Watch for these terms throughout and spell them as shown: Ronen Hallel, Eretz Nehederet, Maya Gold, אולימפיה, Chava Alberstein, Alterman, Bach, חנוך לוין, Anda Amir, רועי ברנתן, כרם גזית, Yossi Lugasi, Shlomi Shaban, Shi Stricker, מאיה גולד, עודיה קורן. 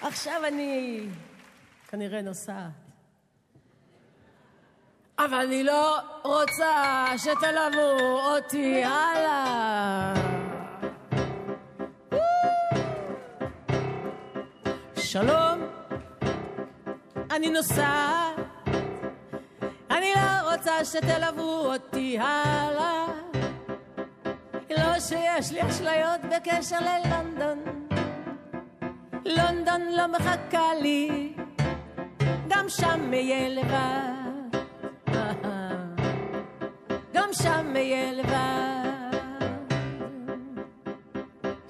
עכשיו אני כנראה נוסעת. אבל אני לא רוצה שתלוו אותי הלאה. שלום, אני נוסעת. אני לא רוצה שתלוו אותי הלאה. לא שיש לי אשליות בקשר ללונדון. לונדון לא מחכה לי, גם שם יהיה לבד. גם שם יהיה לבד.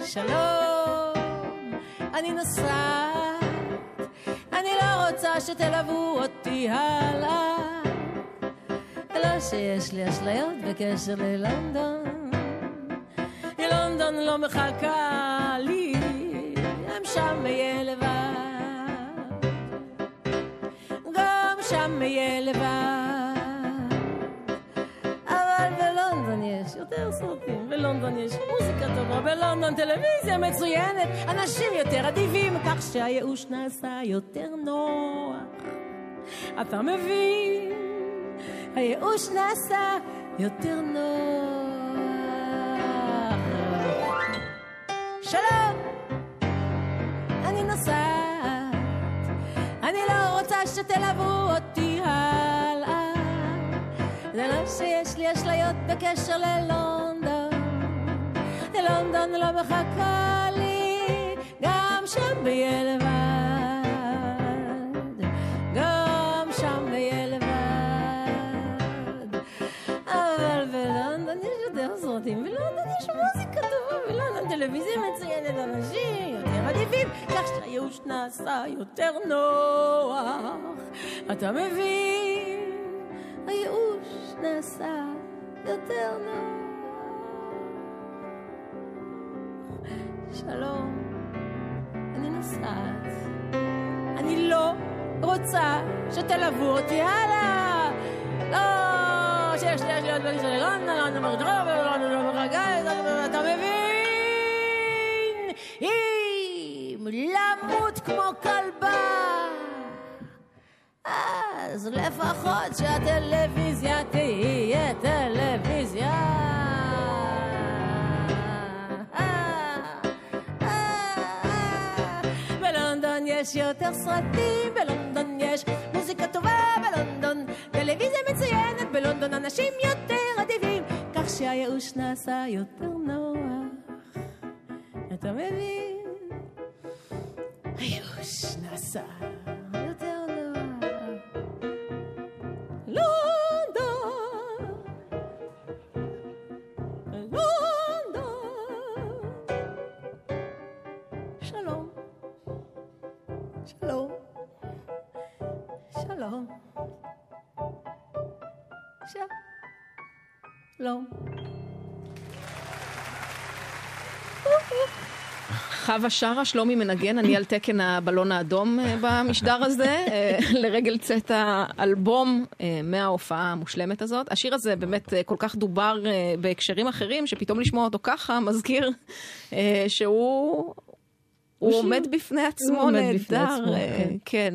שלום, אני נוסעת. אני לא רוצה שתלוו אותי הלאה. לא שיש לי אשליות בקשר ללונדון. לונדון לא מחכה לי, גם שם יהיה לבד. גם שם יהיה לבד. אבל בלונדון יש יותר סרטים, בלונדון יש מוזיקה טובה, בלונדון טלוויזיה מצוינת, אנשים יותר אדיבים, כך שהייאוש נעשה יותר נוח. אתה מבין? הייאוש נעשה יותר נוח. שלום! אני נוסעת, אני לא רוצה שתלוו אותי הלאה. זה לא שיש לי אשליות בקשר ללונדון. ללונדון לא מחכה לי, גם שם יהיה לבד. גם שם יהיה לבד. אבל בלונדון יש יותר סרטים, בלונדון יש מוזיקה טובה, בלונדון טלוויזיה מצוינת, אנשים יותר אדיבים, כך שהייאוש נעשה יותר נוח. אתה מבין? הייאוש נעשה יותר נוח. שלום, אני נוסעת. אני לא רוצה שתלוו אותי הלאה. לא, שיש לי אשליות בקשר ללונדון, לונדון מרדרוב, לונדון מרגל, אתה מבין? למות כמו כלבה, אז לפחות שהטלוויזיה תהיה טלוויזיה. בלונדון יש יותר סרטים, בלונדון יש מוזיקה טובה, בלונדון טלוויזיה מצוינת, בלונדון אנשים יותר אדיבים, כך שהייאוש נעשה יותר נוח. אתה מבין? היוש נעשה יותר נורא. לונדון, לונדון. שלום, שלום, שלום, שלום. חוה שרה, שלומי מנגן, אני על תקן הבלון האדום במשדר הזה, לרגל צאת האלבום מההופעה המושלמת הזאת. השיר הזה באמת כל כך דובר בהקשרים אחרים, שפתאום לשמוע אותו ככה מזכיר שהוא עומד בפני עצמו נהדר. כן.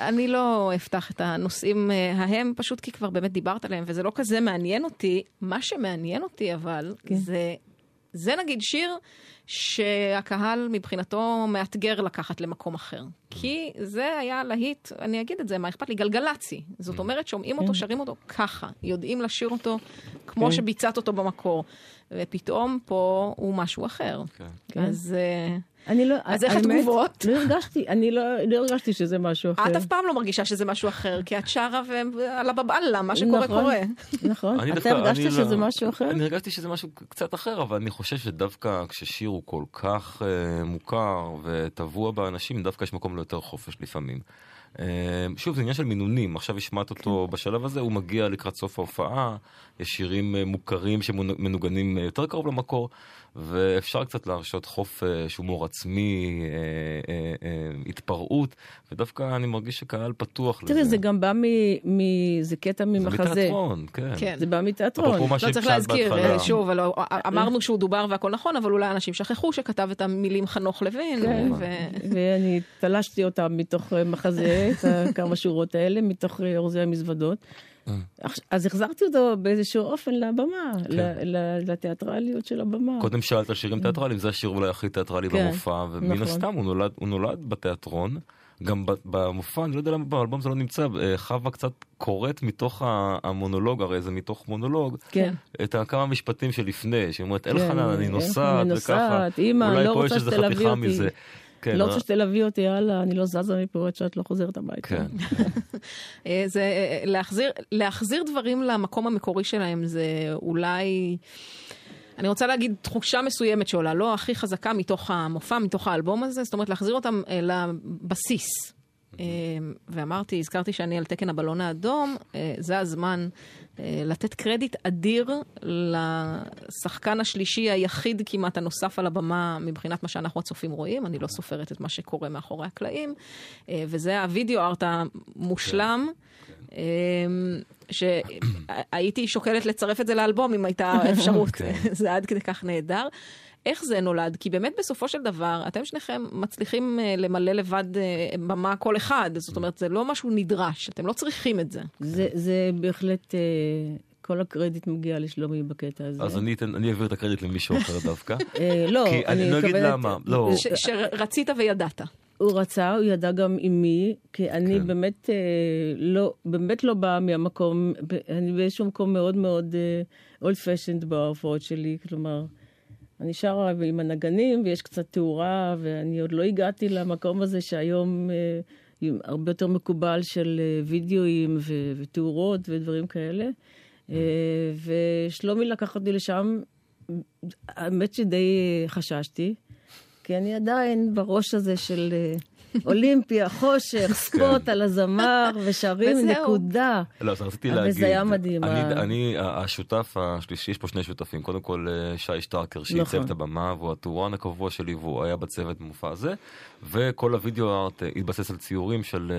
אני לא אפתח את הנושאים ההם, פשוט כי כבר באמת דיברת עליהם, וזה לא כזה מעניין אותי. מה שמעניין אותי אבל, זה נגיד שיר שהקהל מבחינתו מאתגר לקחת למקום אחר. כי זה היה להיט, אני אגיד את זה, מה אכפת לי? גלגלצי. זאת אומרת, שומעים אותו, שרים אותו ככה. יודעים לשיר אותו כמו שביצעת אותו במקור. ופתאום פה הוא משהו אחר. אז איך התגובות? לא הרגשתי שזה משהו אחר. את אף פעם לא מרגישה שזה משהו אחר, כי את שרה ועלה בבעלה, מה שקורה קורה. נכון. אתה הרגשת שזה משהו אחר? אני הרגשתי שזה משהו קצת אחר, אבל אני חושב שדווקא כששיר הוא כל כך מוכר וטבוע באנשים, דווקא יש מקום ליותר חופש לפעמים. שוב, זה עניין של מינונים, עכשיו ישמעת אותו בשלב הזה, הוא מגיע לקראת סוף ההופעה, יש שירים מוכרים שמנוגנים יותר קרוב למקור, ואפשר קצת להרשות חופש, הומור עצמי, התפרעות, ודווקא אני מרגיש שקהל פתוח לזה. תראה, זה גם בא מזה קטע ממחזה. זה מתיאטרון, כן. זה בא מתיאטרון. לא צריך להזכיר, שוב, אמרנו שהוא דובר והכל נכון, אבל אולי אנשים שכחו שכתב את המילים חנוך לוין. ואני תלשתי אותם מתוך מחזה, את כמה שורות האלה, מתוך אורזי המזוודות. אז החזרתי אותו באיזשהו אופן לבמה, לתיאטרליות של הבמה. קודם שאלת שירים תיאטרליים, זה השיר אולי הכי תיאטרלי במופע, ומן הסתם הוא נולד בתיאטרון, גם במופע, אני לא יודע למה באלבום זה לא נמצא, חווה קצת קוראת מתוך המונולוג, הרי זה מתוך מונולוג, את כמה משפטים שלפני, שאומרת, אלחנן, אני נוסעת, וככה, אולי פה יש איזו חתיכה מזה. לא רוצה שתלווי אותי, יאללה, אני לא זזה מפה, שאת לא חוזרת הביתה. זה להחזיר דברים למקום המקורי שלהם, זה אולי, אני רוצה להגיד, תחושה מסוימת שעולה, לא הכי חזקה מתוך המופע, מתוך האלבום הזה, זאת אומרת, להחזיר אותם לבסיס. ואמרתי, הזכרתי שאני על תקן הבלון האדום, זה הזמן לתת קרדיט אדיר לשחקן השלישי היחיד כמעט הנוסף על הבמה מבחינת מה שאנחנו הצופים רואים, אני לא סופרת את מה שקורה מאחורי הקלעים, וזה הווידאו ארט המושלם, שהייתי שוקלת לצרף את זה לאלבום אם הייתה אפשרות, זה עד כדי כך נהדר. איך זה נולד? כי באמת בסופו של דבר, אתם שניכם מצליחים למלא לבד במה כל אחד. זאת אומרת, זה לא משהו נדרש. אתם לא צריכים את זה. זה בהחלט, כל הקרדיט מגיע לשלומי בקטע הזה. אז אני אעביר את הקרדיט למישהו אחר דווקא. לא, אני לא אגיד למה. שרצית וידעת. הוא רצה, הוא ידע גם עם מי, כי אני באמת לא באה מהמקום, אני באיזשהו מקום מאוד מאוד אולד פשנד בהופעות שלי, כלומר, אני שרה עם הנגנים, ויש קצת תאורה, ואני עוד לא הגעתי למקום הזה שהיום הרבה יותר מקובל של וידאוים ותאורות ודברים כאלה. ושלומי לקח אותי לשם, האמת שדי חששתי, כי אני עדיין בראש הזה של אולימפיה, חושך, ספורט על הזמר, ושרים נקודה. לא, אז רציתי להגיד. וזה היה מדהים. אני, השותף השלישי, יש פה שני שותפים. קודם כל, שי שטרקר, שייצב את הבמה, והוא התאורן הקבוע שלי, והוא היה בצוות במופע הזה, וכל הווידאו הארט התבסס על ציורים של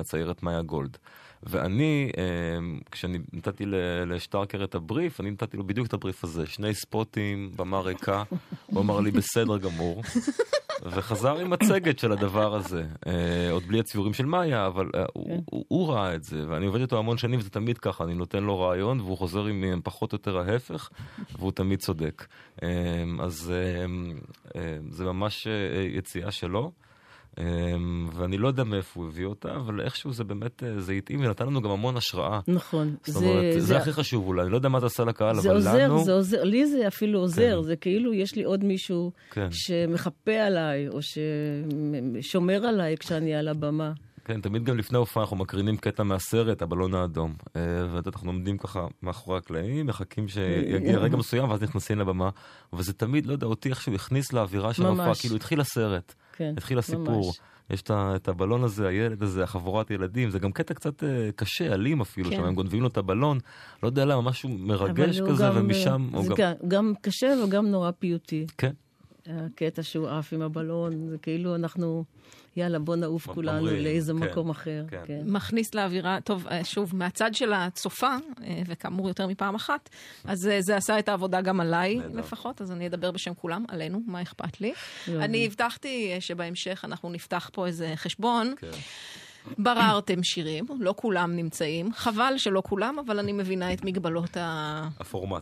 הציירת מאיה גולד. ואני, כשאני נתתי לשטרקר את הבריף, אני נתתי לו בדיוק את הבריף הזה. שני ספוטים, במה ריקה, הוא אמר לי, בסדר גמור. וחזר עם מצגת של הדבר הזה, עוד בלי הציורים של מאיה, אבל הוא ראה את זה, ואני עובד איתו המון שנים, וזה תמיד ככה, אני נותן לו רעיון, והוא חוזר עם פחות או יותר ההפך, והוא תמיד צודק. אז זה ממש יציאה שלו, ואני לא יודע מאיפה הוא הביא אותה, אבל איכשהו זה באמת, זה התאים, ונתן לנו גם המון השראה. נכון. זאת אומרת, זה הכי חשוב אולי, אני לא יודע מה אתה עשה לקהל, אבל לנו זה עוזר, לי זה אפילו עוזר, זה כאילו יש לי עוד מישהו שמחפה עליי, או ששומר עליי כשאני על הבמה. כן, תמיד גם לפני הופעה אנחנו מקרינים קטע מהסרט, הבלון האדום, ואנחנו עומדים ככה מאחורי הקלעים, מחכים שיגיע רגע מסוים, ואז נכנסים לבמה, וזה תמיד, לא יודע, אותי איכשהו הכניס לאווירה של ההופעה, כאילו התחיל הסרט. התחיל הסיפור, יש את הבלון הזה, הילד הזה, החבורת ילדים, זה גם קטע קצת קשה, אלים אפילו, שם הם גונבים לו את הבלון, לא יודע למה, משהו מרגש כזה, ומשם גם קשה וגם נורא פיוטי. כן. הקטע שהוא עף עם הבלון, זה כאילו אנחנו, יאללה, בוא נעוף כולנו לאיזה מקום אחר. מכניס לאווירה, טוב, שוב, מהצד של הצופה, וכאמור יותר מפעם אחת, אז זה עשה את העבודה גם עליי לפחות, אז אני אדבר בשם כולם, עלינו, מה אכפת לי. אני הבטחתי שבהמשך אנחנו נפתח פה איזה חשבון, בררתם שירים, לא כולם נמצאים, חבל שלא כולם, אבל אני מבינה את מגבלות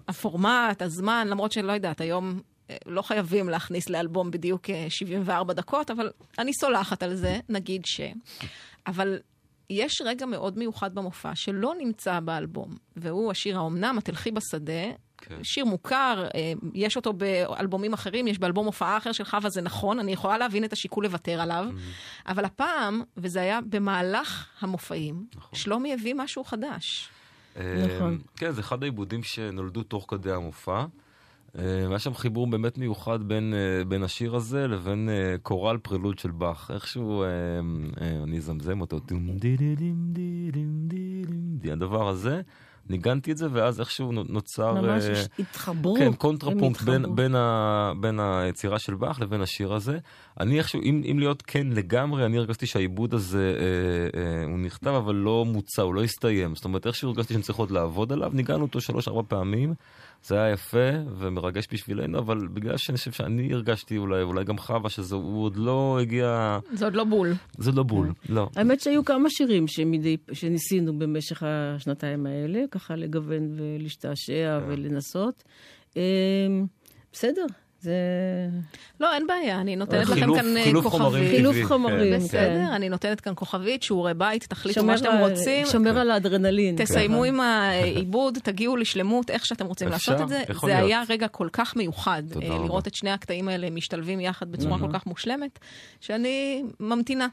הפורמט, הזמן, למרות שלא יודעת, היום לא חייבים להכניס לאלבום בדיוק 74 דקות, אבל אני סולחת על זה, נגיד ש. אבל יש רגע מאוד מיוחד במופע שלא נמצא באלבום, והוא השיר האומנם, התלכי בשדה, שיר מוכר, יש אותו באלבומים אחרים, יש באלבום הופעה אחר של חווה, זה נכון, אני יכולה להבין את השיקול לוותר עליו, אבל הפעם, וזה היה במהלך המופעים, שלומי הביא משהו חדש. כן, זה אחד העיבודים שנולדו תוך כדי המופע, היה שם חיבור באמת מיוחד בין השיר הזה לבין קורל פרילוד של באך. איכשהו אני זמזם אותו. הדבר הזה, ניגנתי את זה, ואז איכשהו נוצר... ממש התחברו. כן, קונטרפונקט בין היצירה של באך לבין השיר הזה. אני איכשהו, אם להיות כן לגמרי, אני הרגשתי שהעיבוד הזה הוא נכתב, אבל לא מוצא, הוא לא הסתיים. זאת אומרת, איכשהו הרגשתי שהן צריכות לעבוד עליו. ניגענו אותו 3-4 פעמים. זה היה יפה ומרגש בשבילנו, אבל בגלל שאני חושב שאני הרגשתי אולי גם חווה, שזה עוד לא הגיע... זה עוד לא בול. זה עוד לא בול, לא. האמת שהיו כמה שירים שניסינו במשך השנתיים האלה, ככה לגוון ולהשתעשע ולנסות. בסדר. זה... לא, אין בעיה, אני נותנת לכם כאן כוכבית. חילוף חומרים. בסדר, אני נותנת כאן כוכבית, שיעורי בית, תחליטו מה שאתם רוצים. שומר על האדרנלין. תסיימו עם העיבוד, תגיעו לשלמות, איך שאתם רוצים לעשות את זה. זה היה רגע כל כך מיוחד, לראות את שני הקטעים האלה משתלבים יחד בצורה כל כך מושלמת, שאני ממתינה.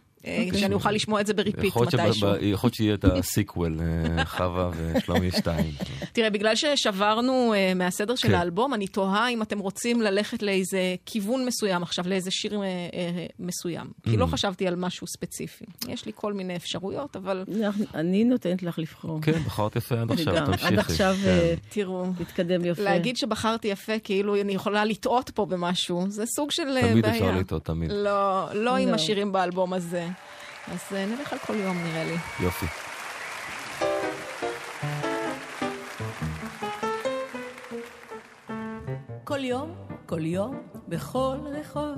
שאני אוכל לשמוע את זה בריפיט מתישהו. יכול שיהיה את הסיקוול, חווה ושלומי שתיים. תראה, בגלל ששברנו מהסדר של האלבום, אני תוהה אם אתם רוצים ללכת לאיזה כיוון מסוים עכשיו, לאיזה שיר מסוים. כי לא חשבתי על משהו ספציפי. יש לי כל מיני אפשרויות, אבל... אני נותנת לך לבחור. כן, בחרת יפה עד עכשיו, תמשיכי. עד עכשיו, תראו, תתקדם יפה. להגיד שבחרתי יפה, כאילו אני יכולה לטעות פה במשהו, זה סוג של בעיה. תמיד אפשר לטעות, תמיד. לא, לא עם השירים באלבום הזה. אז נלך על כל יום, נראה לי. יופי. כל יום, כל יום, בכל רחוב,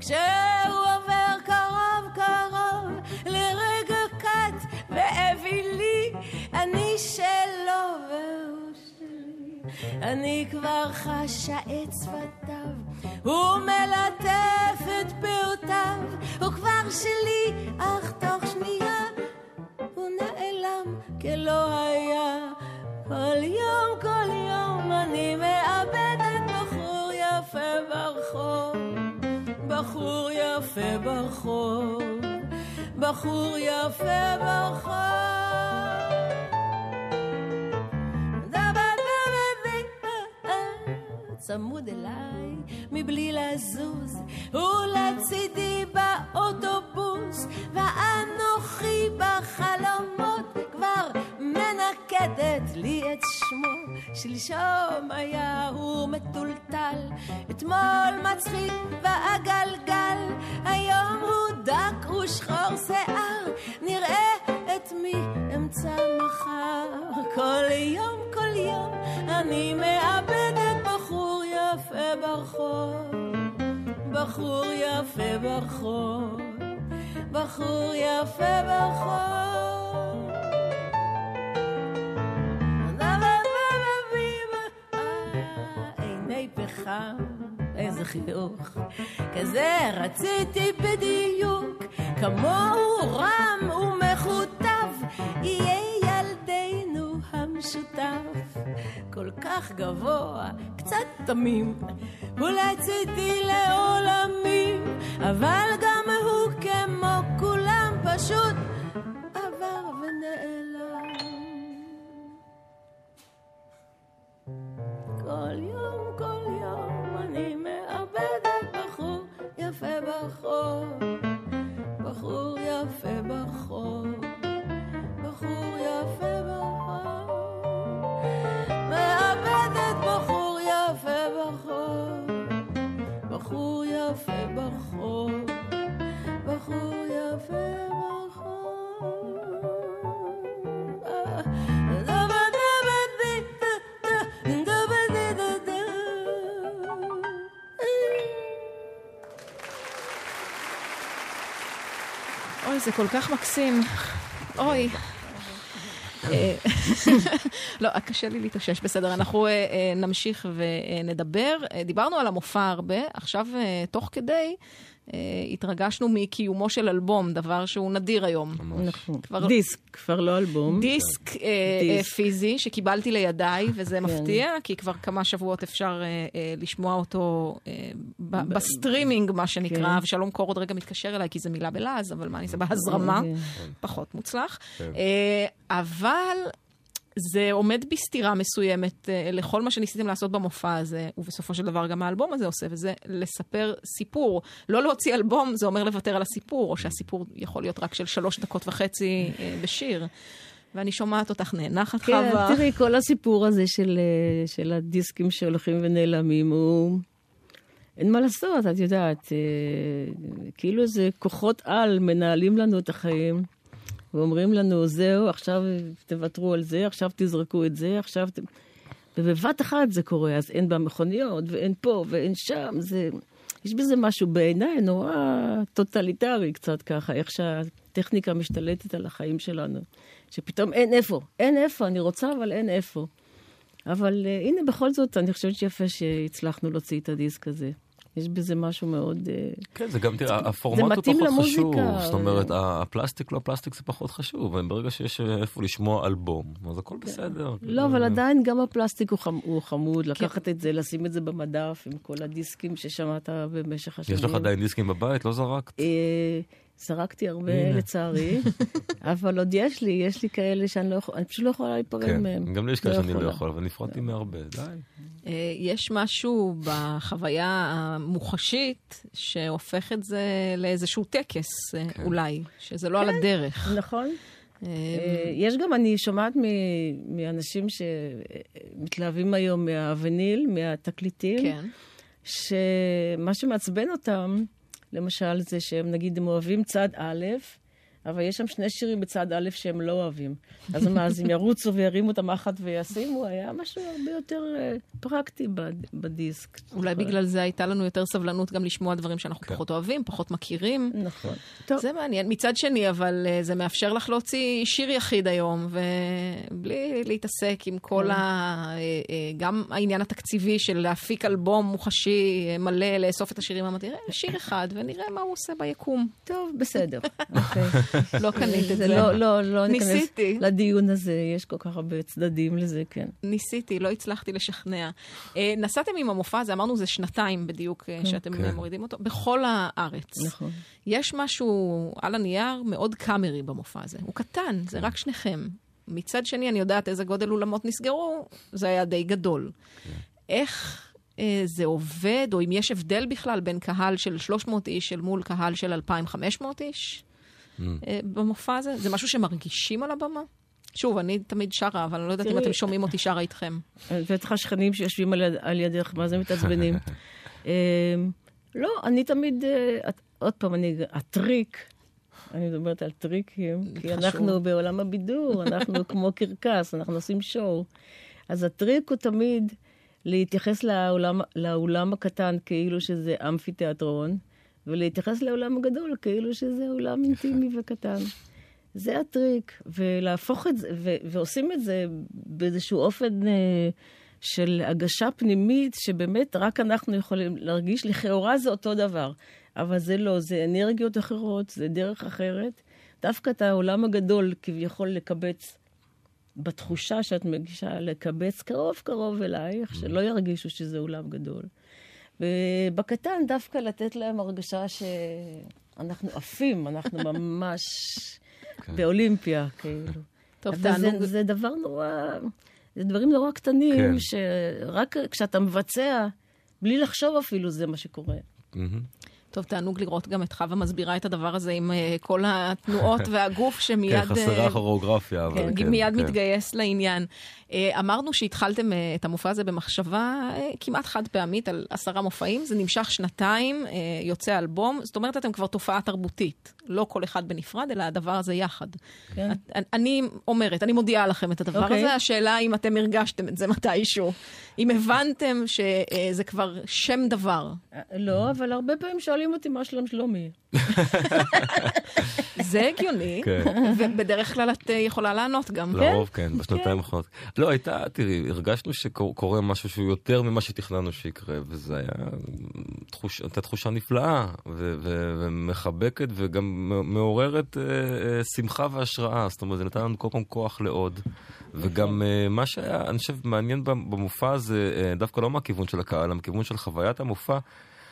כשהוא עובר קרוב, קרוב, לרגע קט ואבי לי, אני שלו והוא שלי. אני כבר חשה את שפתיו, הוא מלטף את פעותיו, הוא כבר שלי, אך תוך שנייה הוא נעלם כלא היה. כל יום, כל יום אני מאבדת בחור יפה ברחוב, בחור יפה ברחוב, בחור יפה ברחוב. צמוד אליי, מבלי לזוז, ולצידי באוטובוס, ואנוכי בחלומות כבר מנקדת לי את שמו. שלשום היה הוא מטולטל, אתמול מצחיק והגלגל, היום הוא דק ושחור שיער, נראה את מי אמצע מחר. כל יום, כל יום אני מאבדת בחור יפה ברחוב, בחור יפה ברחוב, בחור יפה ברחוב. עיני פחם, איזה חיוך, כזה רציתי בדיוק, כמוהו רם ומחוטב, יהיה ילדינו המשותף. כל כך גבוה, קצת תמים, הוא לצידי לעולמים, אבל גם הוא כמו כולם פשוט עבר ונעלם. כל יום, כל יום אני מאבדת בחור יפה ברחוב, בחור יפה ברחוב, בחור יפה ברחוב, מאבדת בחור יפה ברחוב, בחור יפה ברחוב, בחור יפה ברחוב. אוי, זה כל כך מקסים. אוי. לא, קשה לי להתאושש. בסדר, אנחנו נמשיך ונדבר. דיברנו על המופע הרבה. עכשיו, תוך כדי, התרגשנו מקיומו של אלבום, דבר שהוא נדיר היום. דיסק, כבר לא אלבום. דיסק פיזי שקיבלתי לידיי, וזה מפתיע, כי כבר כמה שבועות אפשר לשמוע אותו בסטרימינג, מה שנקרא, ושלום קור עוד רגע מתקשר אליי, כי זה מילה בלעז, אבל מה אני זה בהזרמה, פחות מוצלח. אבל זה עומד בסתירה מסוימת לכל מה שניסיתם לעשות במופע הזה, ובסופו של דבר גם האלבום הזה עושה, וזה לספר סיפור. לא להוציא אלבום, זה אומר לוותר על הסיפור, או שהסיפור יכול להיות רק של 3.5 דקות בשיר. ואני שומעת אותך נאנחת חווה. תראי, כל הסיפור הזה של הדיסקים שהולכים ונעלמים, הוא... אין מה לעשות, את יודעת. כאילו איזה כוחות על מנהלים לנו את החיים, ואומרים לנו, זהו, עכשיו תוותרו על זה, עכשיו תזרקו את זה, עכשיו... ובבת אחת זה קורה, אז אין בה מכוניות, ואין פה, ואין שם, זה... יש בזה משהו בעיניי נורא טוטליטרי קצת ככה, איך שהטכניקה משתלטת על החיים שלנו, שפתאום אין איפה, אין איפה, אני רוצה, אבל אין איפה. אבל הנה, בכל זאת, אני חושבת שיפה שהצלחנו להוציא את הדיסק הזה. יש בזה משהו מאוד... כן, זה גם, תראה, הפורמט הוא פחות חשוב. זאת אומרת, הפלסטיק, לא הפלסטיק, זה פחות חשוב. ברגע שיש איפה לשמוע אלבום, אז הכל בסדר. לא, אבל עדיין גם הפלסטיק הוא חמוד. לקחת את זה, לשים את זה במדף, עם כל הדיסקים ששמעת במשך השנים. יש לך עדיין דיסקים בבית? לא זרקת? זרקתי הרבה, לצערי. אבל עוד יש לי כאלה שאני פשוט לא יכולה להיפרד מהם. גם לי יש כאלה שאני לא יכולה, אבל נפרדתי מהרבה. די. יש משהו בחוויה המוחשית שהופך את זה לאיזשהו טקס, אולי, שזה לא על הדרך. נכון. יש גם, אני שומעת מאנשים שמתלהבים היום מהווניל, מהתקליטים, שמה שמעצבן אותם, למשל זה שהם נגיד הם אוהבים צד א', אבל יש שם שני שירים בצד א' שהם לא אוהבים. אז הם ירוצו וירימו את המחט וישימו, היה משהו הרבה יותר פרקטי בדיסק. אולי בגלל זה הייתה לנו יותר סבלנות גם לשמוע דברים שאנחנו פחות אוהבים, פחות מכירים. נכון. זה מעניין. מצד שני, אבל זה מאפשר לך להוציא שיר יחיד היום, ובלי להתעסק עם כל גם העניין התקציבי של להפיק אלבום מוחשי מלא, לאסוף את השירים המתאימים. שיר אחד, ונראה מה הוא עושה ביקום. טוב, בסדר. לא קנית את זה. לא ניכנס לדיון הזה, יש כל כך הרבה צדדים לזה, כן. ניסיתי, לא הצלחתי לשכנע. נסעתם עם המופע הזה, אמרנו זה שנתיים בדיוק שאתם מורידים אותו, בכל הארץ. נכון. יש משהו על הנייר מאוד קאמרי במופע הזה. הוא קטן, זה רק שניכם. מצד שני, אני יודעת איזה גודל אולמות נסגרו, זה היה די גדול. איך... זה עובד, או אם יש הבדל בכלל בין קהל של 300 איש אל מול קהל של 2,500 איש במופע הזה? זה משהו שמרגישים על הבמה? שוב, אני תמיד שרה, אבל אני לא יודעת אם אתם שומעים אותי שרה איתכם. ואתך שכנים שיושבים על ידך, מה זה מתעצבנים? לא, אני תמיד, עוד פעם, אני מדברת על טריקים, כי אנחנו בעולם הבידור, אנחנו כמו קרקס, אנחנו עושים שואו. אז הטריק הוא תמיד... להתייחס לעולם הקטן כאילו שזה אמפיתיאטרון, ולהתייחס לעולם הגדול כאילו שזה עולם אינטימי וקטן. זה הטריק, ולהפוך את זה, ועושים את זה באיזשהו אופן של הגשה פנימית, שבאמת רק אנחנו יכולים להרגיש, לכאורה זה אותו דבר, אבל זה לא, זה אנרגיות אחרות, זה דרך אחרת. דווקא את העולם הגדול כביכול לקבץ, בתחושה שאת מגישה לקבץ קרוב אלייך, שלא ירגישו שזה אולם גדול. ובקטן דווקא לתת להם הרגשה שאנחנו עפים, אנחנו ממש באולימפיה, כאילו. זה דבר נורא, זה דברים נורא קטנים, שרק כשאתה מבצע, בלי לחשוב אפילו זה מה שקורה. טוב, תענוג לראות גם את חווה מסבירה את הדבר הזה עם כל התנועות והגוף שמיד... כן, חסרה כוריאוגרפיה. כן, מיד מתגייס לעניין. אמרנו שהתחלתם את המופע הזה במחשבה כמעט חד פעמית על 10 מופעים, זה נמשך 2, יוצא אלבום, זאת אומרת אתם כבר תופעה תרבותית, לא כל אחד בנפרד, אלא הדבר הזה יחד. אני אומרת, אני מודיעה לכם את הדבר הזה, השאלה אם אתם הרגשתם את זה מתישהו, אם הבנתם שזה כבר שם דבר. לא, אבל הרבה פעמים שואלים אותי מה שלום שלומי. זה הגיוני, ובדרך כלל את יכולה לענות גם. לרוב, כן, בשנתיים האחרונות. לא, הייתה, תראי, הרגשנו שקורה משהו שהוא יותר ממה שתכננו שיקרה, וזו הייתה תחושה נפלאה, ומחבקת, וגם מעוררת שמחה והשראה, זאת אומרת, זה נתן לנו כל פעם כוח לעוד, וגם מה שהיה, אני חושב, מעניין במופע הזה, דווקא לא מהכיוון של הקהל, מכיוון של חוויית המופע,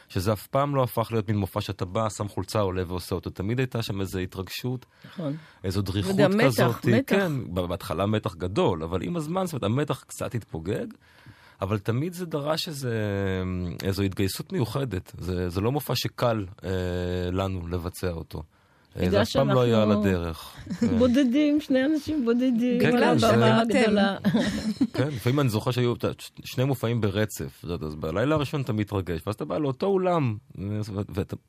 שזה אף פעם לא הפך להיות מין מופע שאתה בא, שם חולצה, עולה ועושה אותו. תמיד הייתה שם איזו התרגשות, נכון. איזו דריכות כזאת. מתח. כן, בהתחלה מתח גדול, אבל עם הזמן, זאת אומרת, המתח קצת התפוגג, אבל תמיד זה דרש איזו התגייסות מיוחדת. זה לא מופע שקל לנו לבצע אותו. זה אף פעם לא היה על הדרך. בודדים, שני אנשים בודדים. כן, לפעמים אני זוכר שהיו שני מופעים ברצף. אז בלילה הראשון אתה מתרגש, ואז אתה בא לאותו אולם,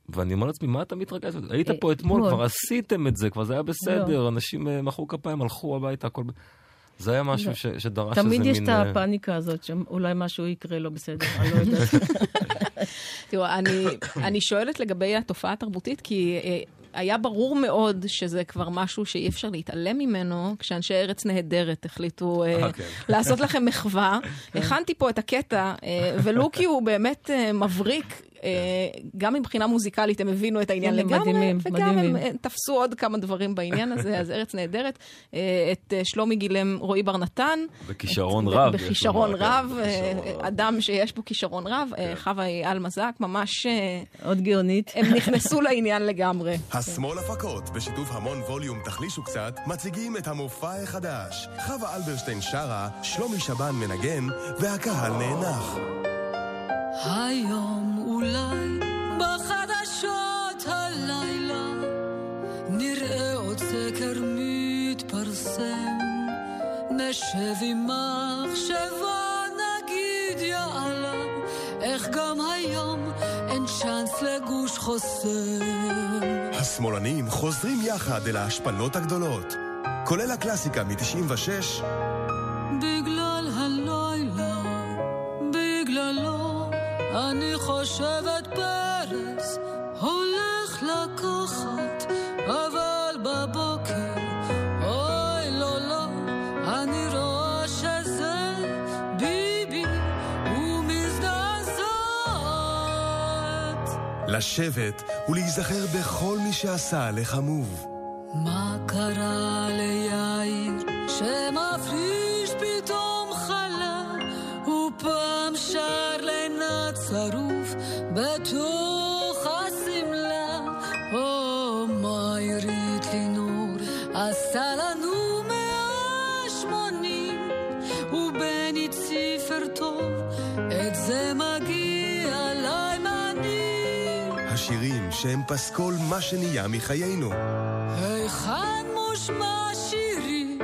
ואני אומר לעצמי, מה אתה מתרגש? היית פה אתמול, כבר עשיתם את זה, כבר זה היה בסדר, אנשים מחאו כפיים, הלכו הביתה, הכל... זה היה משהו שדרש איזה מין... תמיד יש את הפאניקה הזאת, שאולי משהו יקרה לא בסדר, אני לא יודעת. תראו, אני שואלת לגבי התופעה התרבותית, כי היה ברור מאוד שזה כבר משהו שאי אפשר להתעלם ממנו, כשאנשי ארץ נהדרת החליטו לעשות לכם מחווה. הכנתי פה את הקטע, ולוקי הוא באמת מבריק, גם מבחינה מוזיקלית הם הבינו את העניין לגמרי, וגם הם תפסו עוד כמה דברים בעניין הזה, אז ארץ נהדרת, את שלומי גילם רועי ברנתן. בכישרון רב. בכישרון רב, אדם שיש בו כישרון רב, חווה אל מזק, ממש... עוד גאונית. הם נכנסו לעניין לגמרי. השמאל הפקות, בשיתוף המון ווליום תחלישו קצת, מציגים את המופע החדש. חווה אלברשטיין שרה, שלומי שבן מנגן, והקהל נאנח. היום אולי בחדשות הלילה נראה עוד סקר מתפרסם, נשב עם מחשבה נגיד יאללה, איך גם היום אין צ'אנס לגוש חוסם. השמאלנים חוזרים יחד אל ההשפלות הגדולות, כולל הקלאסיקה מ-96 בגלל הלילה, בגללו אני חושבת פרס הולך לקחת, אבל בבוקר אוי לא לא, אני רואה שזה ביבי ומזדעזעת. לשבת ולהיזכר בכל מי שעשה לחמוב. מה קרה ליאיר שמפריש פתאום חלה, הוא פעם שר צרוף בתוך השמלה, או מאירית לינור עשה לנו 180, ובני ציפר טוב את זה מגיע לימנים. השירים שהם פסקול מה שנהיה מחיינו, היכן מושמע שירי,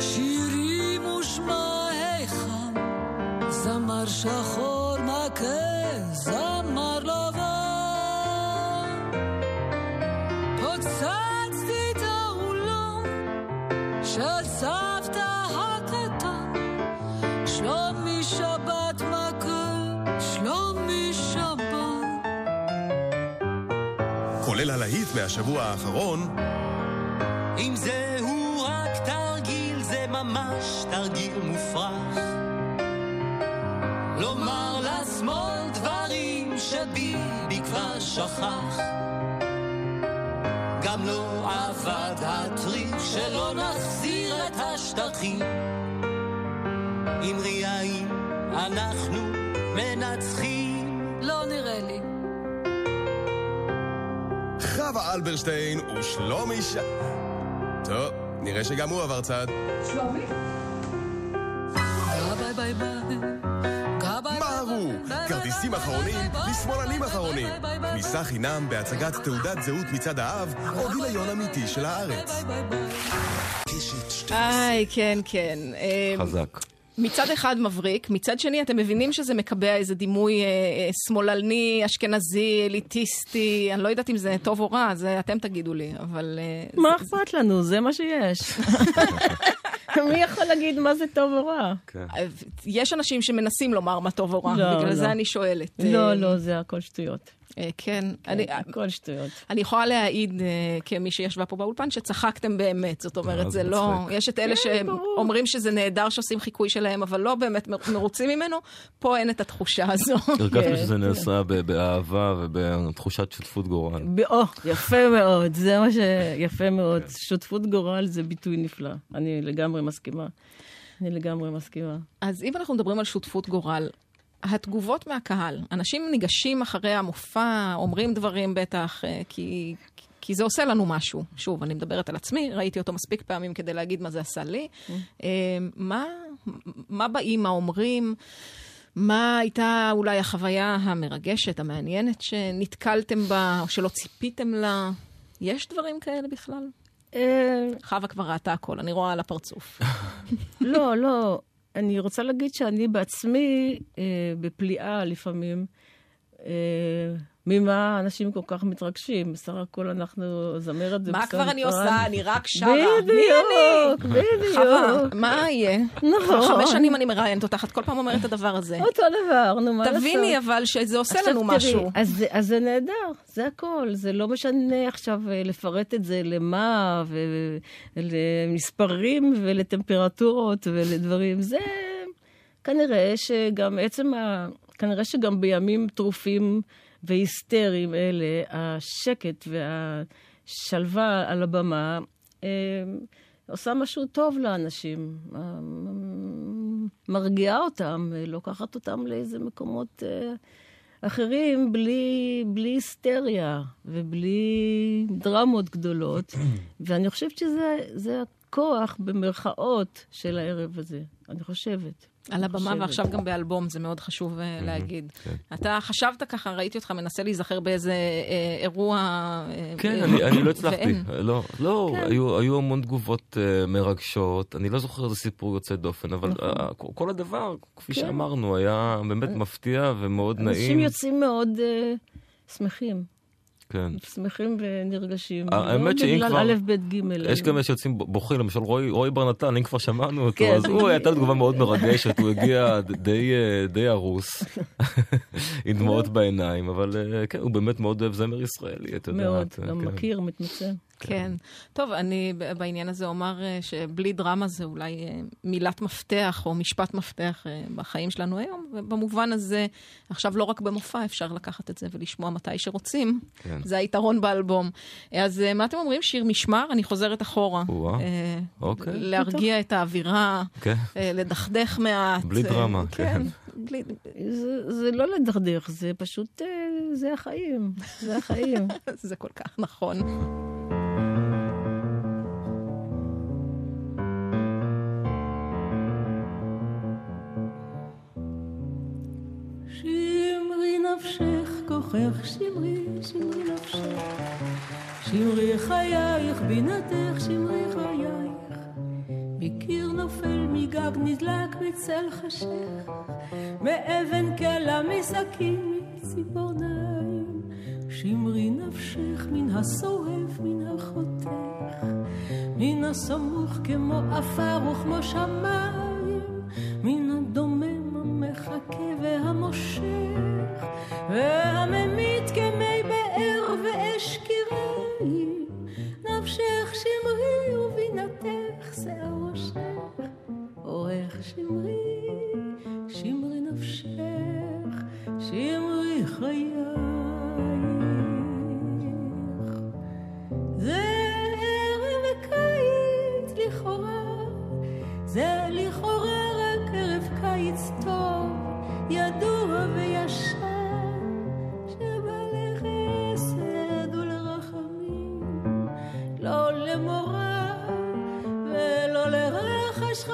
שירי מושמע היכן, זמר שחור כזמר לבן, פוצצתי את העולם של סבתא הקטן, שלומי שבת מכה, שלומי שבת. כולל הלהיט מהשבוע האחרון, אם זהו רק תרגיל, זה ממש תרגיל מופרך, לומר לשמאל דברים שביבי כבר שכח, גם לא עבד הטריק שלא נחזיר את השטחים, עם ריאים אנחנו מנצחים, לא נראה לי. חווה אלברשטיין ושלומי טוב, נראה שגם הוא עבר צד. שלומי? ביי ביי ביי. כרטיסים אחרונים לשמאלנים אחרונים, כניסה חינם בהצגת תעודת זהות מצד האב או גיליון אמיתי של הארץ. איי, כן, כן. חזק. מצד אחד מבריק, מצד שני אתם מבינים שזה מקבע איזה דימוי שמאלני, אשכנזי, אליטיסטי, אני לא יודעת אם זה טוב או רע, זה אתם תגידו לי, אבל... מה אכפת לנו? זה מה שיש. מי יכול להגיד מה זה טוב או רע? יש אנשים שמנסים לומר מה טוב או רע, בגלל זה אני שואלת. לא, לא, זה הכל שטויות. כן, הכל שטויות. אני יכולה להעיד כמי שישבה פה באולפן שצחקתם באמת, זאת אומרת, זה לא... יש את אלה שאומרים שזה נהדר שעושים חיקוי שלהם, אבל לא באמת מרוצים ממנו, פה אין את התחושה הזו. הרגשתי שזה נעשה באהבה ובתחושת שותפות גורל. יפה מאוד, זה מה שיפה מאוד. שותפות גורל זה ביטוי נפלא. אני לגמרי מסכימה. אז אם אנחנו מדברים על שותפות גורל, התגובות מהקהל, אנשים ניגשים אחרי המופע, אומרים דברים בטח, כי זה עושה לנו משהו. שוב, אני מדברת על עצמי, ראיתי אותו מספיק פעמים כדי להגיד מה זה עשה לי. מה באים, מה אומרים, מה הייתה אולי החוויה המרגשת, המעניינת שנתקלתם בה, או שלא ציפיתם לה. יש דברים כאלה בכלל? חווה כבר ראתה הכל, אני רואה על הפרצוף. לא, לא. אני רוצה להגיד שאני בעצמי בפליאה לפעמים, ממה אנשים כל כך מתרגשים. בסך הכל אנחנו זמרת. מה כבר אני עושה? אני רק שרה. בדיוק, בדיוק. חווה, מה יהיה? נכון. 5 שנים אני מראיינת אותך, את כל פעם אומרת את הדבר הזה. אותו דבר, נו מה לעשות. תביני אבל שזה עושה לנו משהו. אז זה נהדר, זה הכל. זה לא משנה עכשיו לפרט את זה למה, ולמספרים, ולטמפרטורות, ולדברים. זה כנראה שגם עצם, כנראה שגם בימים טרופים, והיסטרים אלה, השקט והשלווה על הבמה, עושה משהו טוב לאנשים, מרגיעה אותם, לוקחת אותם לאיזה מקומות אחרים, בלי היסטריה ובלי דרמות גדולות, ואני חושבת שזה הכוח במרכאות של הערב הזה, אני חושבת. על הבמה ועכשיו גם באלבום, זה מאוד חשוב להגיד. אתה חשבת ככה, ראיתי אותך, מנסה להיזכר באיזה אירוע... כן, אני לא הצלחתי. לא, היו המון תגובות מרגשות, אני לא זוכר איזה סיפור יוצא דופן, אבל כל הדבר, כפי שאמרנו, היה באמת מפתיע ומאוד נעים. אנשים יוצאים מאוד שמחים. כן. שמחים ונרגשים. האמת שאם כבר... א' ב' ג' יש גם יש יוצאים בוכים, למשל רוי ברנתן, אם כבר שמענו אותו, אז הוא הייתה תגובה מאוד מרגשת, הוא הגיע די הרוס, עם דמעות בעיניים, אבל כן, הוא באמת מאוד אוהב זמר ישראלי, אתה יודע. מאוד, גם מכיר, מתמצא. כן. טוב, אני בעניין הזה אומר שבלי דרמה זה אולי מילת מפתח או משפט מפתח בחיים שלנו היום, ובמובן הזה, עכשיו לא רק במופע אפשר לקחת את זה ולשמוע מתי שרוצים. זה היתרון באלבום. אז מה אתם אומרים? שיר משמר? אני חוזרת אחורה. להרגיע את האווירה, לדחדך מעט. בלי דרמה, כן. זה לא לדחדך, זה פשוט, זה החיים. זה החיים. זה כל כך נכון. נפשך כוחך, שמרי, שמרי נפשך, שמרי חייך, בינתך, שמרי חייך, מקיר נופל, מגג נדלק, מצל חשך, מאבן קלה, מסכים, מציפורניים, שמרי נפשך, מן הסורף, מן החותך, מן הסמוך, כמו אפר וכמו שמיים, מן הדומם המחכה והמושך והממית כמי באר ואש קירים נפשך שמרי ובינתך שיער ראשך אורך שמרי שמרי נפשך שמרי חייך זה ערב וקיץ לכאורה זה לכאורה רק ערב קיץ טוב ידוע וישר שבא לחסד ולרחמים לא למורה ולא לרחש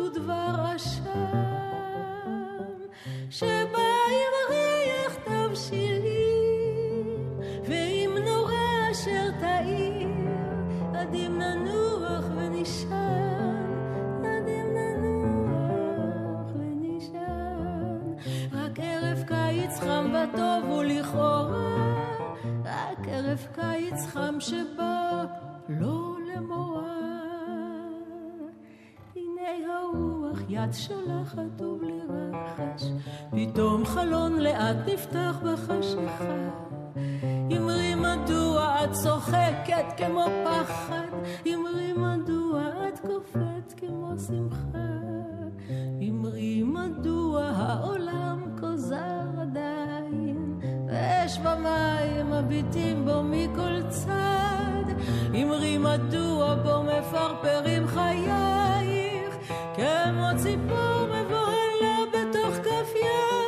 ודבר אשם שבא עם ריח טוב שירים ועם נורה אשר תאיר עדים ננוח ונשאר חם וטוב ולכאורה רק ערב קיץ חם שבא לא למורה הנה הרוח יד שולחת ובלי רחש פתאום חלון לאט נפתח בחשיכה אמרי מדוע את צוחקת כמו פחד אמרי מדוע את קופאת כמו שמחה אמרי מדוע העולם כוזר עדיין ואש במים מביטים בו מכל צד אמרי מדוע בו מפרפרים חייך כמו ציפור מבוהלה בתוך כף יד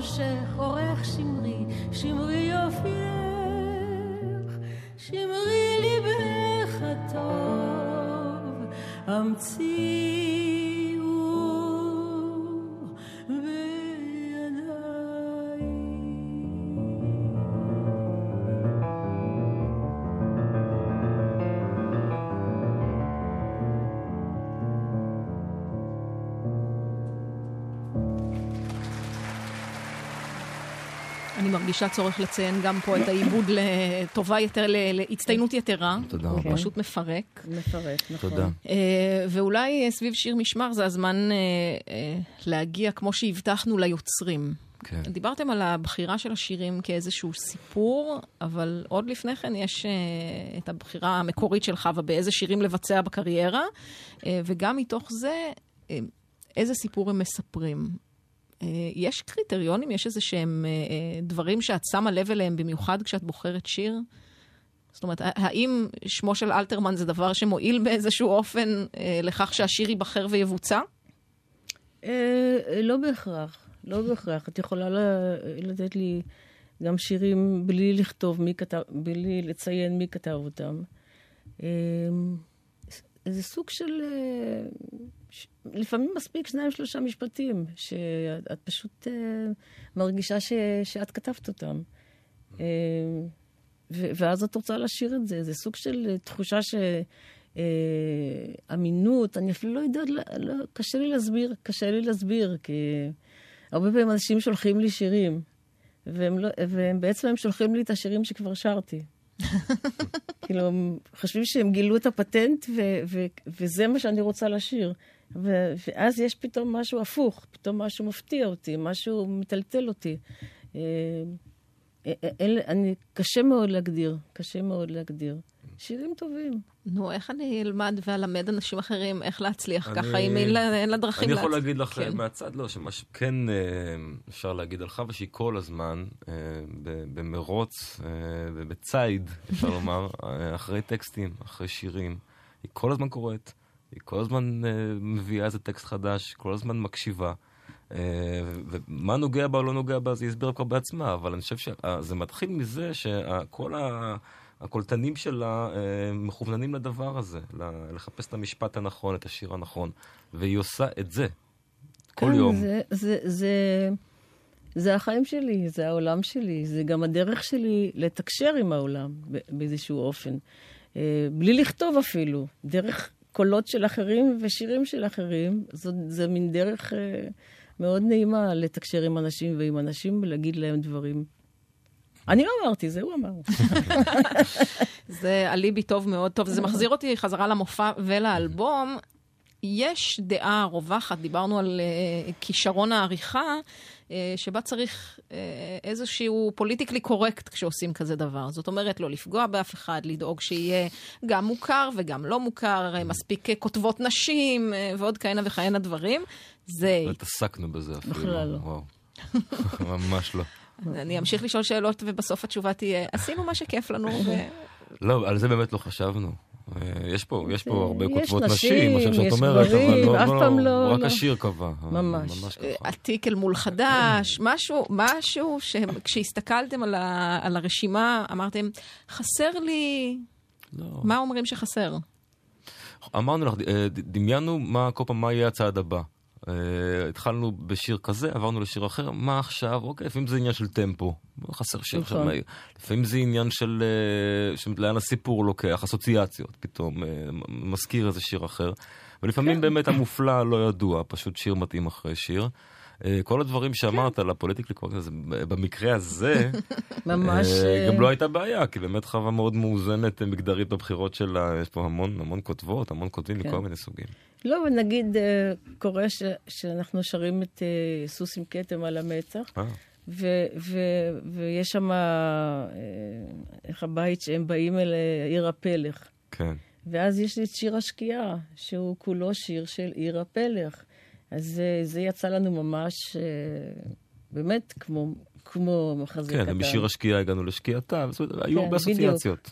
חושך, אורך שמרי, שמרי יופייך, שמרי ליבך הטוב, המציאו בידיים. אני מרגישה צורך לציין גם פה את העיבוד לטובה יותר, להצטיינות יתרה. תודה רבה. הוא פשוט מפרק. מפרק, נכון. תודה. ואולי סביב שיר משמר זה הזמן להגיע, כמו שהבטחנו, ליוצרים. כן. דיברתם על הבחירה של השירים כאיזשהו סיפור, אבל עוד לפני כן יש את הבחירה המקורית של חווה, באיזה שירים לבצע בקריירה, וגם מתוך זה, איזה סיפור הם מספרים. יש קריטריונים, יש איזה שהם דברים שאת שמה לב אליהם במיוחד כשאת בוחרת שיר? זאת אומרת, האם שמו של אלתרמן זה דבר שמועיל באיזשהו אופן לכך שהשיר ייבחר ויבוצע? לא בהכרח, לא בהכרח. את יכולה לתת לי גם שירים בלי לכתוב, בלי לציין מי כתב אותם. זה סוג של... לפעמים מספיק 2-3 משפטים, שאת פשוט מרגישה שאת כתבת אותם. ואז את רוצה לשיר את זה. זה סוג של תחושה שאמינות, אני אפילו לא יודעת, קשה לי להסביר, כי הרבה פעמים אנשים שולחים לי שירים, והם בעצם שולחים לי את השירים שכבר שרתי. כאילו, חושבים שהם גילו את הפטנט, וזה מה שאני רוצה לשיר. ואז יש פתאום משהו הפוך, פתאום משהו מפתיע אותי, משהו מטלטל אותי. אני קשה מאוד להגדיר, שירים טובים. נו, איך אני אלמד ואלמד אנשים אחרים איך להצליח ככה, אם אין לה דרכים להצליח? אני יכול להגיד לך מהצד, לא, שמה שכן אפשר להגיד על חווה, שהיא כל הזמן במרוץ, בצייד, אפשר לומר, אחרי טקסטים, אחרי שירים, היא כל הזמן קוראת. היא כל הזמן מביאה איזה טקסט חדש, כל הזמן מקשיבה. ומה נוגע בה או לא נוגע בה, זה יסביר כבר בעצמה, אבל אני חושב שזה מתחיל מזה שכל הקולטנים שלה מכווננים לדבר הזה, לחפש את המשפט הנכון, את השיר הנכון, והיא עושה את זה כל יום. זה החיים שלי, זה העולם שלי, זה גם הדרך שלי לתקשר עם העולם באיזשהו אופן. בלי לכתוב אפילו, דרך... קולות של אחרים ושירים של אחרים, זה מין דרך מאוד נעימה לתקשר עם אנשים ועם אנשים ולהגיד להם דברים. אני לא אמרתי, זה הוא אמר. זה אליבי טוב מאוד. טוב, זה מחזיר אותי חזרה למופע ולאלבום. יש דעה רווחת, דיברנו על כישרון העריכה, שבה צריך איזשהו פוליטיקלי קורקט כשעושים כזה דבר. זאת אומרת, לא לפגוע באף אחד, לדאוג שיהיה גם מוכר וגם לא מוכר, מספיק כותבות נשים, ועוד כהנה וכהנה דברים. זה... התעסקנו בזה אפילו. בכלל לא. וואו. ממש לא. אני אמשיך לשאול שאלות, ובסוף התשובה תהיה, עשינו מה שכיף לנו. לא, על זה באמת לא חשבנו. יש פה הרבה כותבות נשים, עכשיו שאת אומרת, אבל לא, רק השיר קבע. ממש. עתיקל מול חדש, משהו שכשהסתכלתם על הרשימה, אמרתם, חסר לי, מה אומרים שחסר? אמרנו לך, דמיינו מה יהיה הצעד הבא. התחלנו בשיר כזה, עברנו לשיר אחר, מה עכשיו? אוקיי, לפעמים זה עניין של טמפו, חסר שיר עכשיו מהיר. לפעמים זה עניין של לאן הסיפור לוקח, אסוציאציות, פתאום מזכיר איזה שיר אחר. ולפעמים באמת המופלא לא ידוע, פשוט שיר מתאים אחרי שיר. כל הדברים שאמרת על הפוליטיקלי קורקט, במקרה הזה, גם לא הייתה בעיה, כי באמת חווה מאוד מאוזנת מגדרית בבחירות שלה, יש פה המון כותבות, המון כותבים מכל מיני סוגים. לא, ונגיד, קורה שאנחנו שרים את סוס עם כתם על המצח, ויש שם הבית שהם באים אל עיר הפלך. ואז יש לי את שיר השקיעה, שהוא כולו שיר של עיר הפלך. אז זה יצא לנו ממש, באמת, כמו מחזה קטן. כן, משיר השקיעה הגענו לשקיעתה, היו הרבה אסוציאציות,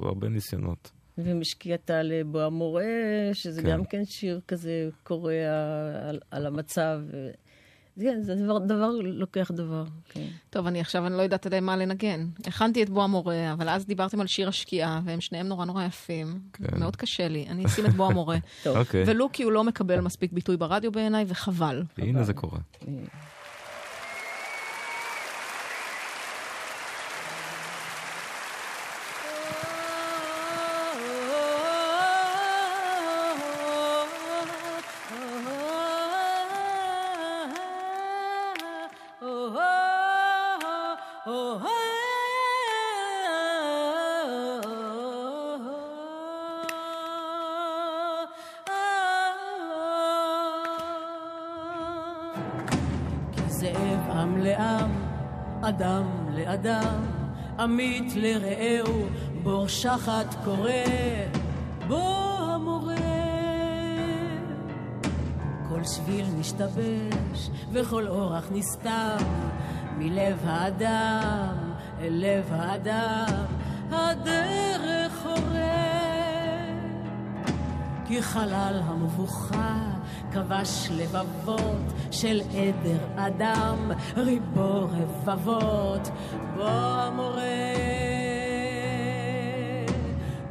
הרבה ניסיונות. ומשקיעתה לבוא המורה, שזה גם כן שיר כזה קורא על המצב. זה דבר לוקח דבר. טוב, אני לא יודעת עדיין מה לנגן. הכנתי את בוא המורה, אבל אז דיברתם על שיר השקיעה, והם שניהם נורא יפים. מאוד קשה לי. אני אשים את בוא המורה. ולוקי הוא לא מקבל מספיק ביטוי ברדיו בעיניי, וחבל. הנה זה קורה. אדם לאדם, עמית לרעהו, בור שחת קורא, בוא המורה. כל שביל משתבש וכל אורח נסתם, מלב האדם אל לב האדם, הדרך חורה. כי חלל המבוכה כבש לבבות של עדר אדם, ריבו רבבות, בוא המורה.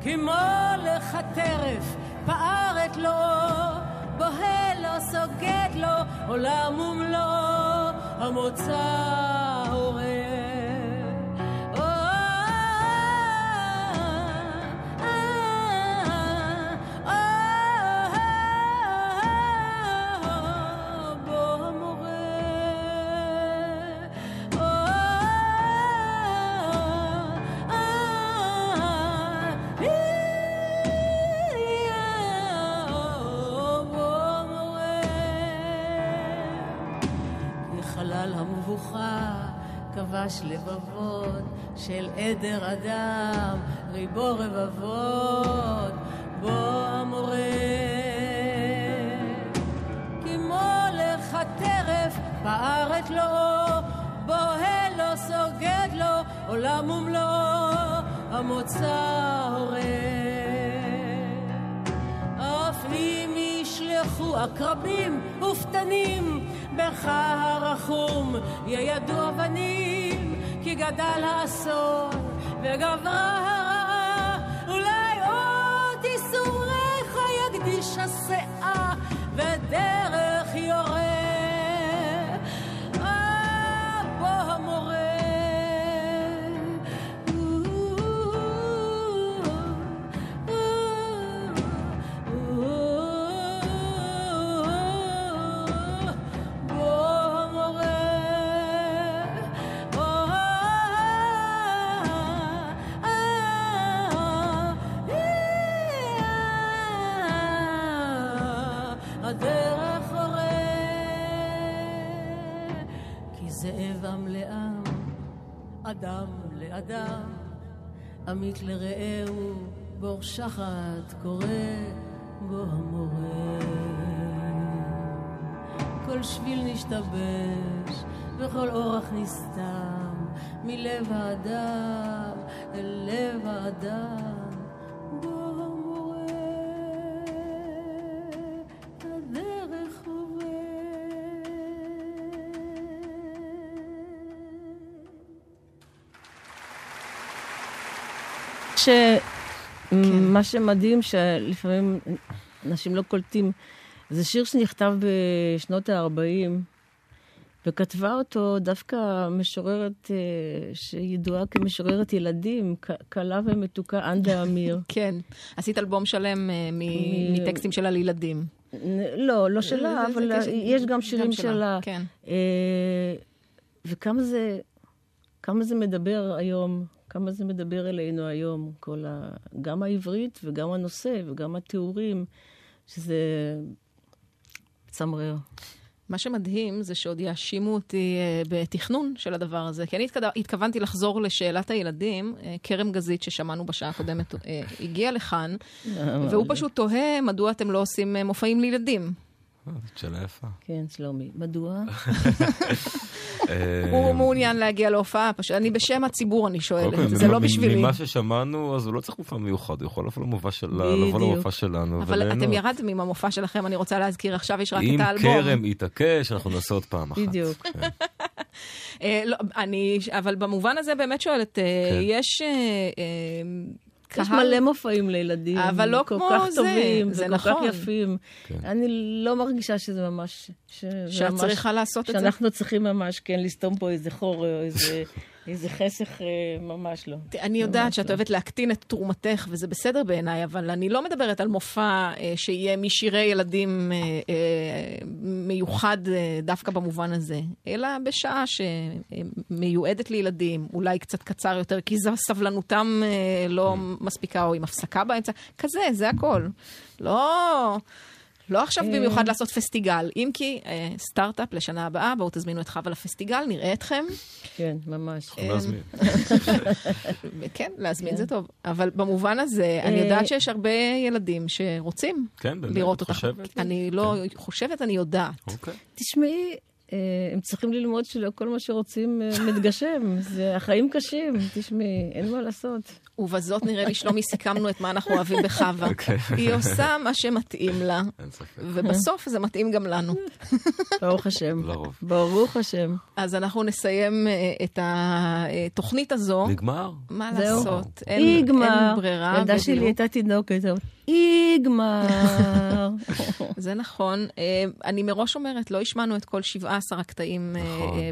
כמו לך טרף פערת לו, בוהה לו, סוגד לו, עולם ומלוא המוצא הורה. כבש לבבות של עדר אדם, ריבו רבבות, בוא המורה. כמו לך טרף פערת לו, בוהה לו, סוגד לו, עולם ומלוא המוצא הורה. אופנים ישלחו עקרבים ופתנים, בך הרחום ידוע בנים, כי גדל האסון וגברה הרעה, אולי עוד איסוריך יקדיש השעה ודרך יורה. בוא המורה. אדם לאדם, עמית לרעהו, בור שחת קורא, בוא המורה. כל שביל נשתבש וכל אורח נסתם, מלב האדם אל לב האדם. מה שמדהים שלפעמים אנשים לא קולטים, זה שיר שנכתב בשנות ה-40 וכתבה אותו דווקא משוררת שידועה כמשוררת ילדים, קלה ומתוקה, אנדה אמיר. כן, עשית אלבום שלם מטקסטים שלה לילדים. לא שלה, אבל יש גם שירים שלה. וכמה זה מדבר היום, כמה זה מדבר אלינו היום, כל גם העברית וגם הנושא וגם התיאורים, שזה צמרר. מה שמדהים זה שעוד יאשימו אותי בתכנון של הדבר הזה, כי אני התכוונתי לחזור לשאלת הילדים, קרם גזית ששמענו בשעה הקודמת הגיע לכאן, והוא פשוט תוהה מדוע אתם לא עושים מופעים לילדים. זאת שאלה יפה. כן, שלומי. מדוע? הוא מעוניין להגיע להופעה, אני בשם הציבור אני שואלת, זה לא בשבילי. ממה ששמענו, אז הוא לא צריך מופע מיוחד, הוא יכול לבוא למופע שלנו. אבל אתם ירדתם עם המופע שלכם, אני רוצה להזכיר, עכשיו יש רק את האלבום. אם קרם יתעקש, אנחנו נעשה עוד פעם אחת. בדיוק. אבל במובן הזה באמת שואלת, יש... יש מלא מופעים לילדים, אבל לא כל כך טובים וכל כך יפים. אני לא מרגישה שזה ממש... שאת צריכה לעשות את זה? שאנחנו צריכים ממש, כן, לסתום פה איזה חור או איזה חסך, ממש לא. אני יודעת שאת אוהבת להקטין את תרומתך, וזה בסדר בעיניי, אבל אני לא מדברת על מופע שיהיה משירי ילדים מיוחד דווקא במובן הזה, אלא בשעה שמיועדת לילדים, אולי קצת קצר יותר, כי סבלנותם לא מספיקה, או עם הפסקה באמצע, כזה, זה הכל. לא עכשיו במיוחד לעשות פסטיגל, אם כי סטארט-אפ לשנה הבאה, בואו תזמינו את חווה לפסטיגל, נראה אתכם. כן, ממש. להזמין. כן, להזמין זה טוב. אבל במובן הזה, אני יודעת שיש הרבה ילדים שרוצים לראות אותך. אני לא חושבת, אני יודעת. תשמעי, הם צריכים ללמוד שלא כל מה שרוצים מתגשם. החיים קשים, תשמעי, אין מה לעשות. ובזאת נראה לי שלומי סיכמנו את מה אנחנו אוהבים בחווה. היא עושה מה שמתאים לה, ובסוף זה מתאים גם לנו. ברוך השם. ברוך השם. אז אנחנו נסיים את התוכנית הזו. נגמר. מה לעשות? אין ברירה. ילדה שלי הייתה תינוקת. נגמר. זה נכון. אני מראש אומרת, לא השמענו את כל 17 הקטעים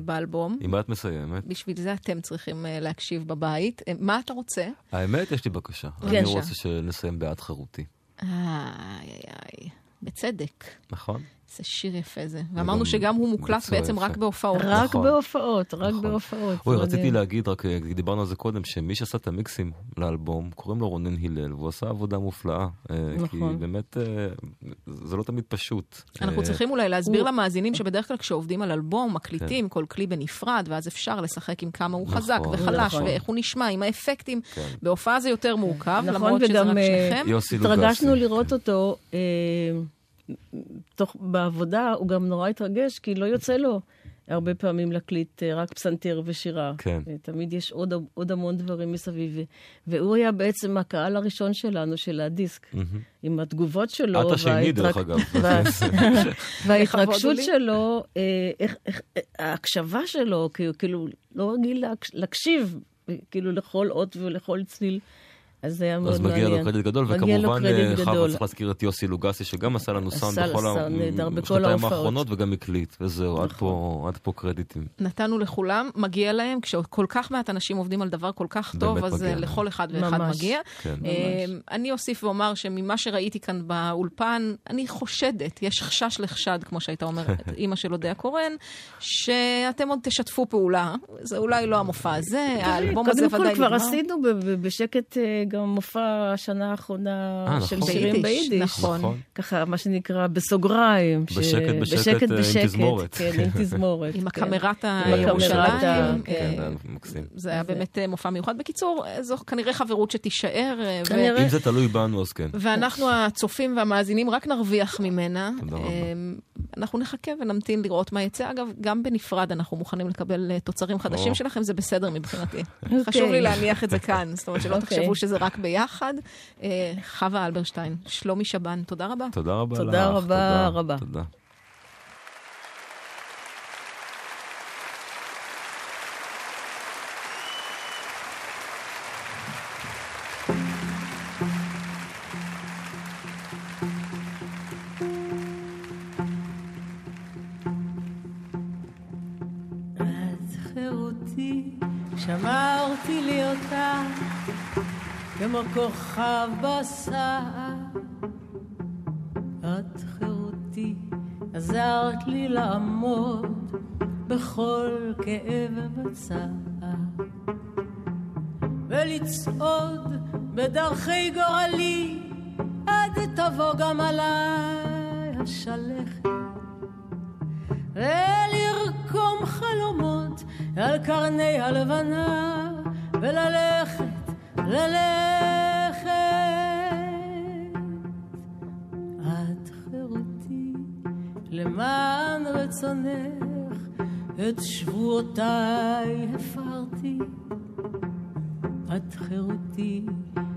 באלבום. אם את מסיימת. בשביל זה אתם צריכים להקשיב בבית. מה אתה רוצה? האמת, יש לי בקשה. אני רוצה שנסיים בעד חירותי. בצדק. נכון. זה שיר יפה זה. ואמרנו שגם הוא מוקלט בעצם רק בהופעות. רק בהופעות, רק בהופעות. רציתי להגיד, רק דיברנו על זה קודם, שמי שעשה את המיקסים לאלבום, קוראים לו רונן הלל, והוא עשה עבודה מופלאה. כי באמת, זה לא תמיד פשוט. אנחנו צריכים אולי להסביר למאזינים, שבדרך כלל כשעובדים על אלבום, מקליטים כל כלי בנפרד, ואז אפשר לשחק עם כמה הוא חזק וחלש, ואיך הוא נשמע, עם האפקטים. בהופעה זה יותר מורכב, למרות שזה רק שניכם. התרגשנו לראות אותו בעבודה, הוא גם נורא התרגש, כי לא יוצא לו הרבה פעמים להקליט רק פסנתר ושירה. כן. תמיד יש עוד המון דברים מסביב. והוא היה בעצם הקהל הראשון שלנו, של הדיסק. עם התגובות שלו. את השני דרך אגב. וההתרגשות שלו, ההקשבה שלו, כאילו, לא רגיל להקשיב, כאילו, לכל אות ולכל צליל. אז מגיע לו קרדיט גדול, וכמובן חווה צריך להזכיר את יוסי לוגסי, שגם עשה לנו סאונד בכל השנתיים האחרונות, וגם הקליט, וזהו, עד פה קרדיטים. נתנו לכולם, מגיע להם, כשכל כך מעט אנשים עובדים על דבר כל כך טוב, אז לכל אחד ואחד מגיע. אני אוסיף ואומר שממה שראיתי כאן באולפן, אני חושדת, יש חשש לחשד, כמו שהייתה אומרת אימא של עודיה קורן, שאתם עוד תשתפו פעולה, זה אולי לא המופע הזה, האלבום הזה ודאי גם מופע השנה האחרונה של שירים ביידיש. נכון. ככה, מה שנקרא, בסוגריים. בשקט, בשקט. עם תזמורת. כן, עם תזמורת. עם הקמרת הירושלים. כן, מקסים. זה היה באמת מופע מיוחד. בקיצור, זו כנראה חברות שתישאר. אם זה תלוי בנו, אז כן. ואנחנו הצופים והמאזינים רק נרוויח ממנה. אנחנו נחכה ונמתין לראות מה יצא. אגב, גם בנפרד אנחנו מוכנים לקבל תוצרים חדשים שלכם. זה בסדר מבחינתי. חשוב לי להניח את זה כאן. זאת אומרת שלא תחשבו שזה רק ביחד. חווה אלברשטיין, שלומי שבן, תודה רבה. תודה רבה. תודה רבה רבה. תודה. אז חירותי, שמרתי לי אותה כמו כוכב בסער, את חירותי, עזרת לי לעמוד בכל כאב ובצער, ולצעוד בדרכי גורלי, עד תבוא גם עליי השלכת, ולרקום חלומות על קרני הלבנה, וללכת ללכת את חירותי למען רצונך את שבועותיי הפרתי, את חירותי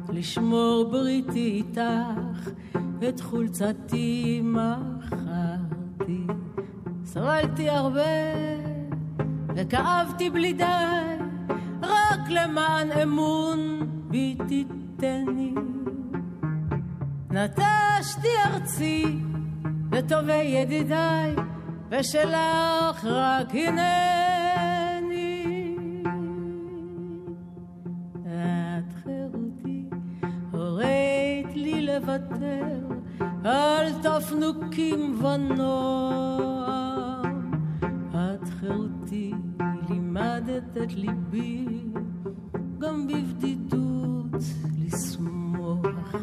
לשמור בריתי איתך, את חולצתי מחרתי. סבלתי הרבה וכאבתי בלי די, רק למען אמון בי תיתני. נטשתי ארצי לטובי ידידיי, ושלך רק הנני. את חירותי הורית לי לוותר על תפנוקים ונועם, את חירותי לימדת את ליבי גם בבדידות לשמוח,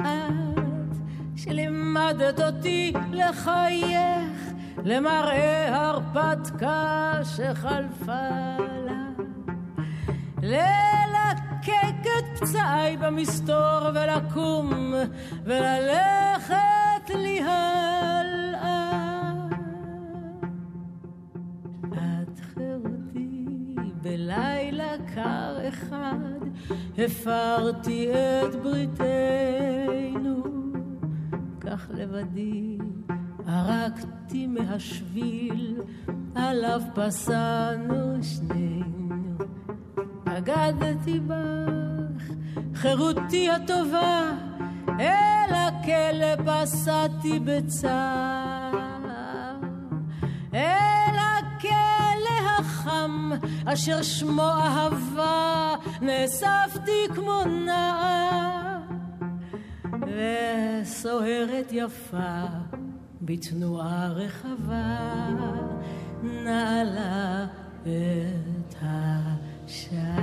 את שלימדת אותי לחייך למראה הרפתקה שחלפה לה, ללקק את פצעי במסתור ולקום וללכת לי הלאה. את חירותי בלילה קר אחד, הפרתי את בריתנו, כך לבדי הרקתי מהשביל, עליו פסענו שנינו. אגדתי בך, חירותי הטובה, אל הכלא פסעתי בצער, אל הכלא החם, אשר שמו אהבה, נאספתי כמו נער, וסוהרת יפה בתנועה רחבה נעלה את השעה.